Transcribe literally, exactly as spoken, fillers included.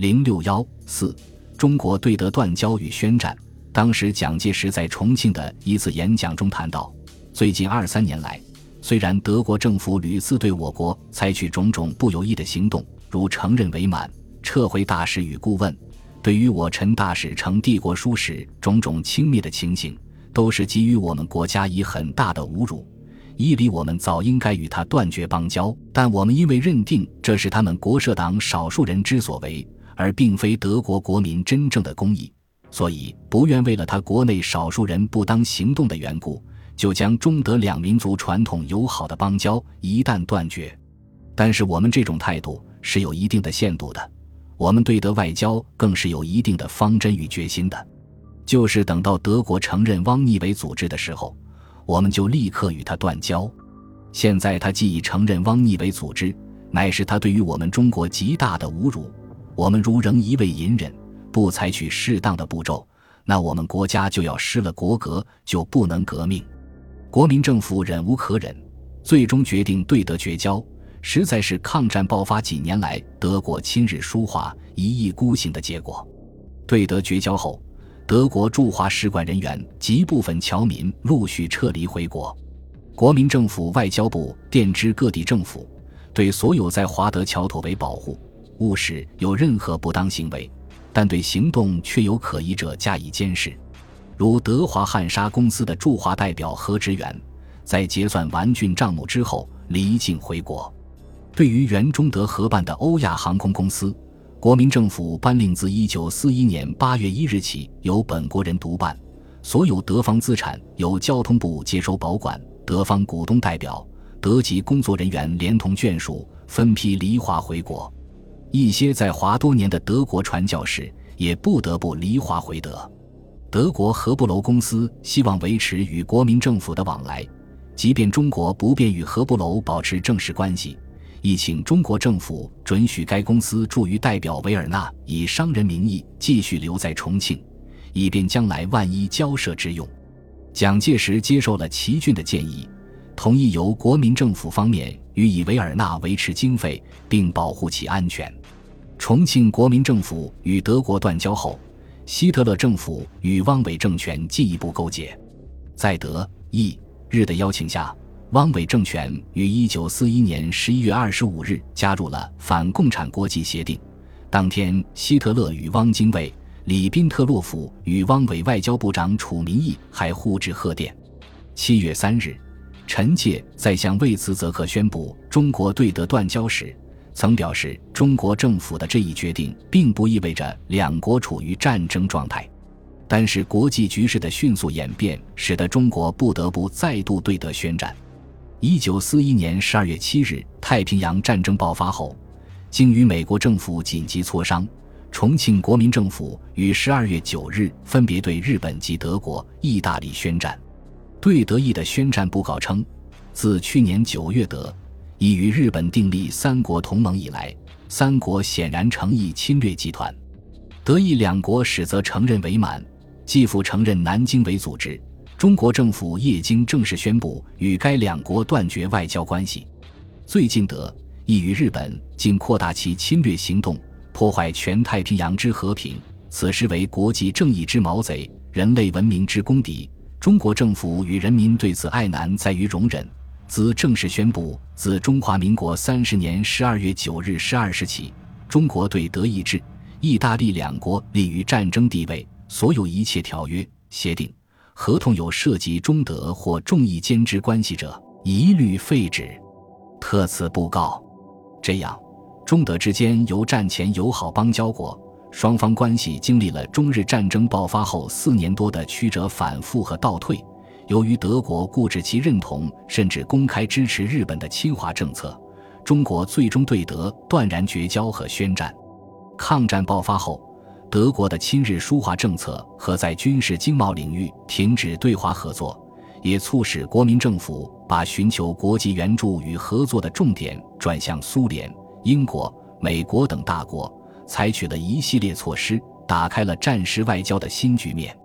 零六一四中国对德断交与宣战。当时蒋介石在重庆的一次演讲中谈到，最近二三年来，虽然德国政府屡次对我国采取种种不有益的行动，如承认伪满、撤回大使与顾问，对于我陈大使呈帝国书时种种轻蔑的情形，都是给予我们国家以很大的侮辱，依理我们早应该与他断绝邦交，但我们因为认定这是他们国社党少数人之所为，而并非德国国民真正的公义，所以不愿为了他国内少数人不当行动的缘故，就将中德两民族传统友好的邦交一旦断绝。但是我们这种态度是有一定的限度的，我们对德外交更是有一定的方针与决心的，就是等到德国承认汪逆为组织的时候，我们就立刻与他断交。现在他既已承认汪逆为组织，乃是他对于我们中国极大的侮辱，我们如仍一味隐忍，不采取适当的步骤，那我们国家就要失了国格，就不能革命。国民政府忍无可忍，最终决定对德绝交，实在是抗战爆发几年来德国亲日疏华、一意孤行的结果。对德绝交后，德国驻华使馆人员及部分侨民陆续撤离回国。国民政府外交部电知各地政府，对所有在华德侨妥为保护务使有任何不当行为，但对行动却有可疑者加以监视。如德华汉莎公司的驻华代表何职员，在结算完竣账目之后离境回国。对于原中德合办的欧亚航空公司，国民政府颁令自一九四一年八月一日起由本国人独办，所有德方资产由交通部接收保管，德方股东代表、德籍工作人员连同眷属分批离华回国。一些在华多年的德国传教士也不得不离华回德。德国合布楼公司希望维持与国民政府的往来，即便中国不便与合布楼保持正式关系，亦请中国政府准许该公司驻于代表维尔纳以商人名义继续留在重庆，以便将来万一交涉之用。蒋介石接受了齐俊的建议，同意由国民政府方面予以维尔纳维持经费，并保护其安全。重庆国民政府与德国断交后，希特勒政府与汪伪政权进一步勾结，在德、意、日的邀请下，汪伪政权于一九四一年十一月二十五日加入了反共产国际协定。当天，希特勒与汪精卫、李宾特洛甫与汪伪外交部长楚民义还互致贺电。七月三日，陈介在向魏茨泽克宣布中国对德断交时，曾表示中国政府的这一决定并不意味着两国处于战争状态，但是国际局势的迅速演变使得中国不得不再度对德宣战。一九四一年十二月七日太平洋战争爆发后，经与美国政府紧急磋商，重庆国民政府于十二月九日分别对日本及德国、意大利宣战。对德意的宣战布告称，自去年九月德已与日本订立三国同盟以来，三国显然诚意侵略集团。德意两国始则承认伪满，继复承认南京为组织。中国政府业经正式宣布与该两国断绝外交关系。最近德意与日本竟扩大其侵略行动，破坏全太平洋之和平，此时为国际正义之毛贼，人类文明之公敌。中国政府与人民对此爱难在于容忍，兹正式宣布，自中华民国三十年十二月九日十二时起，中国对德意志、意大利两国立于战争地位，所有一切条约、协定、合同有涉及中德或众意间之关系者，一律废止。特此布告。这样，中德之间由战前友好邦交国，双方关系经历了中日战争爆发后四年多的曲折反复和倒退。由于德国固执其认同甚至公开支持日本的侵华政策，中国最终对德断然绝交和宣战。抗战爆发后，德国的亲日疏华政策和在军事经贸领域停止对华合作，也促使国民政府把寻求国际援助与合作的重点转向苏联、英国、美国等大国，采取了一系列措施，打开了战时外交的新局面。